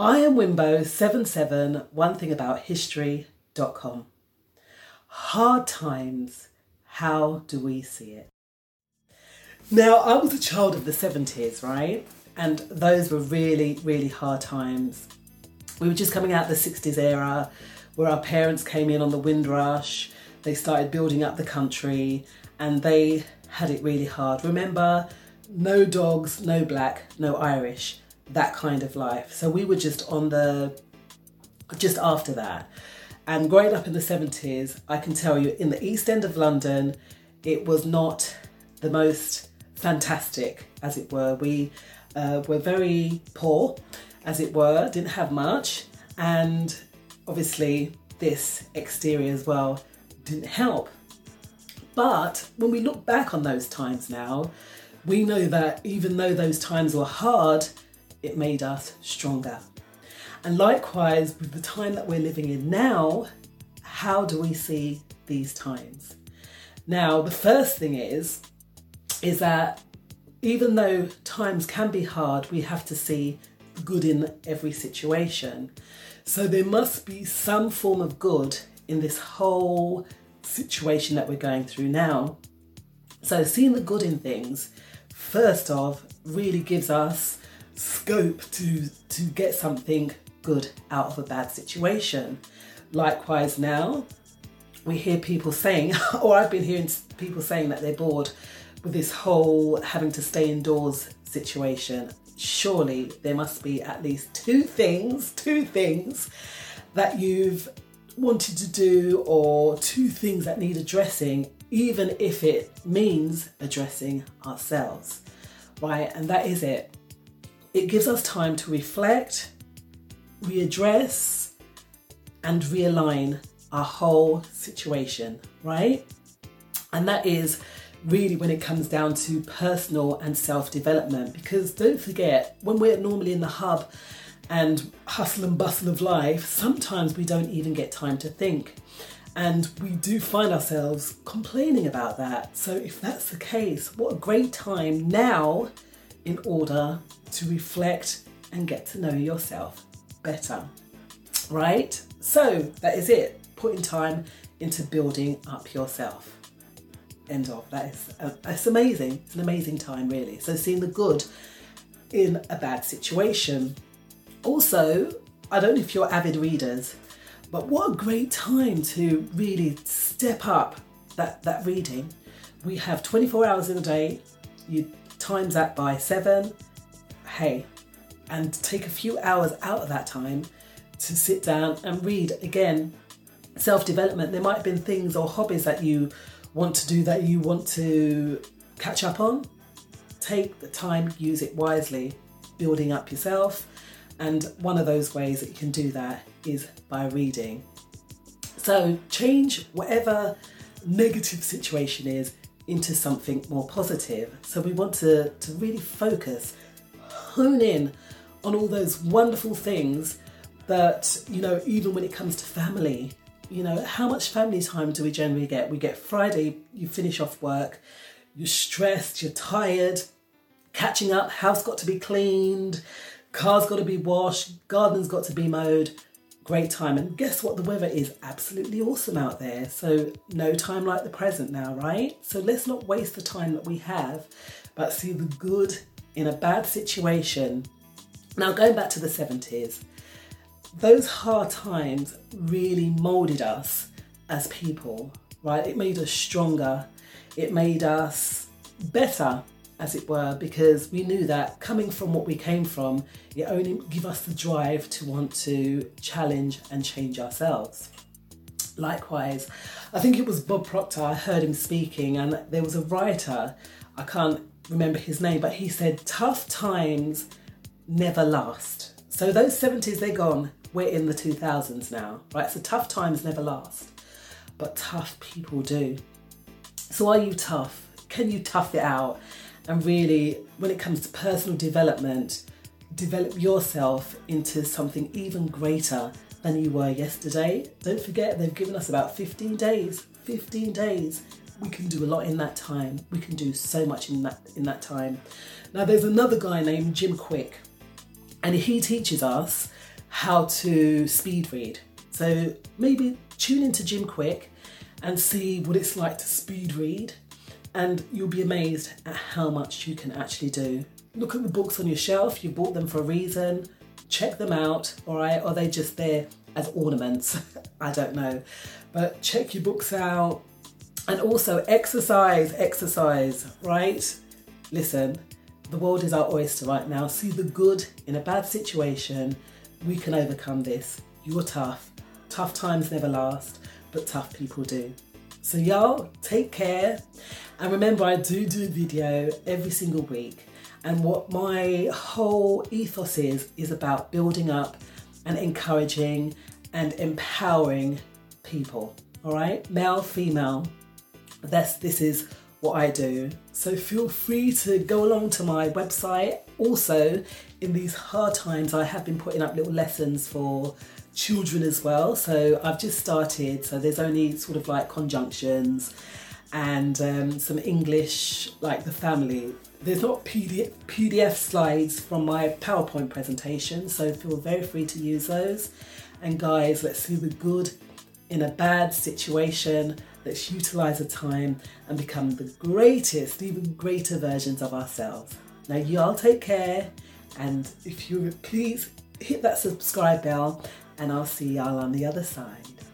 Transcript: I am Wimbo77, onethingabouthistory.com. Hard times, how do we see it? Now, I was a child of the 70s, right? And those were really, really hard times. We were just coming out of the 60s era, where our parents came in on the Windrush, they started building up the country, and they had it really hard. Remember, no dogs, no black, no Irish. That kind of life. So we were just after that. And growing up in the 70s, I can tell you in the East End of London, it was not the most fantastic, as it were. We were very poor, as it were, didn't have much. And obviously this exterior as well didn't help. But when we look back on those times now, we know that even though those times were hard, it made us stronger. And likewise, with the time that we're living in now, how do we see these times? Now, the first thing is that even though times can be hard, we have to see good in every situation. So there must be some form of good in this whole situation that we're going through now. So seeing the good in things, first off, really gives us scope to get something good out of a bad situation. Likewise now, we hear people saying, or I've been hearing people saying that they're bored with this whole having to stay indoors situation. Surely there must be at least two things that you've wanted to do, or two things that need addressing, even if it means addressing ourselves, right? And that is it. It gives us time to reflect, readdress, and realign our whole situation, right? And that is really when it comes down to personal and self-development, because don't forget, when we're normally in the hub and hustle and bustle of life, sometimes we don't even get time to think. And we do find ourselves complaining about that. So if that's the case, what a great time now in order to reflect and get to know yourself better, right? So that is it, putting time into building up yourself. End of. That is, it's amazing. It's an amazing time, really. So seeing the good in a bad situation. Also, I don't know if you're avid readers, but what a great time to really step up that reading. We have 24 hours in a day. You times that by 7, hey, and take a few hours out of that time to sit down and read. Again, self-development. There might have been things or hobbies that you want to do, that you want to catch up on. Take the time, use it wisely, building up yourself. And one of those ways that you can do that is by reading. So change whatever negative situation is into something more positive. So we want to really focus, hone in on all those wonderful things that, you know, even when it comes to family, you know, how much family time do we generally get? We get Friday, you finish off work, you're stressed, you're tired, catching up, house got to be cleaned, car's got to be washed, garden's got to be mowed. Great time. And guess what? The weather is absolutely awesome out there. So no time like the present now, right? So let's not waste the time that we have, but see the good in a bad situation. Now, going back to the 70s, those hard times really moulded us as people, right? It made us stronger. It made us better, as it were, because we knew that coming from what we came from, it only gave us the drive to want to challenge and change ourselves. Likewise, I think it was Bob Proctor, I heard him speaking, and there was a writer, I can't remember his name, but he said, tough times never last. So those 70s, they're gone, we're in the 2000s now, right? So tough times never last, but tough people do. So are you tough? Can you tough it out? And really, when it comes to personal development, develop yourself into something even greater than you were yesterday. Don't forget, they've given us about 15 days. We can do a lot in that time. We can do so much in that time. Now, there's another guy named Jim Quick, and he teaches us how to speed read. So maybe tune into Jim Quick and see what it's like to speed read, and you'll be amazed at how much you can actually do. Look at the books on your shelf, you bought them for a reason, check them out, alright? Are they just there as ornaments? I don't know. But check your books out, and also exercise, right? Listen, the world is our oyster right now. See the good in a bad situation. We can overcome this. You're tough. Tough times never last, but tough people do. So y'all, take care. And remember, I do a video every single week. And what my whole ethos is about building up and encouraging and empowering people. All right, male, female, this is what I do. So feel free to go along to my website. Also, in these hard times, I have been putting up little lessons for children as well. So I've just started, so there's only sort of like conjunctions and some English, like the family. There's not PDF slides from my PowerPoint presentation, so feel very free to use those. And guys, let's see the good in a bad situation. Let's utilize the time and become the greatest, even greater versions of ourselves. Now y'all take care, and if you please hit that subscribe bell, and I'll see y'all on the other side.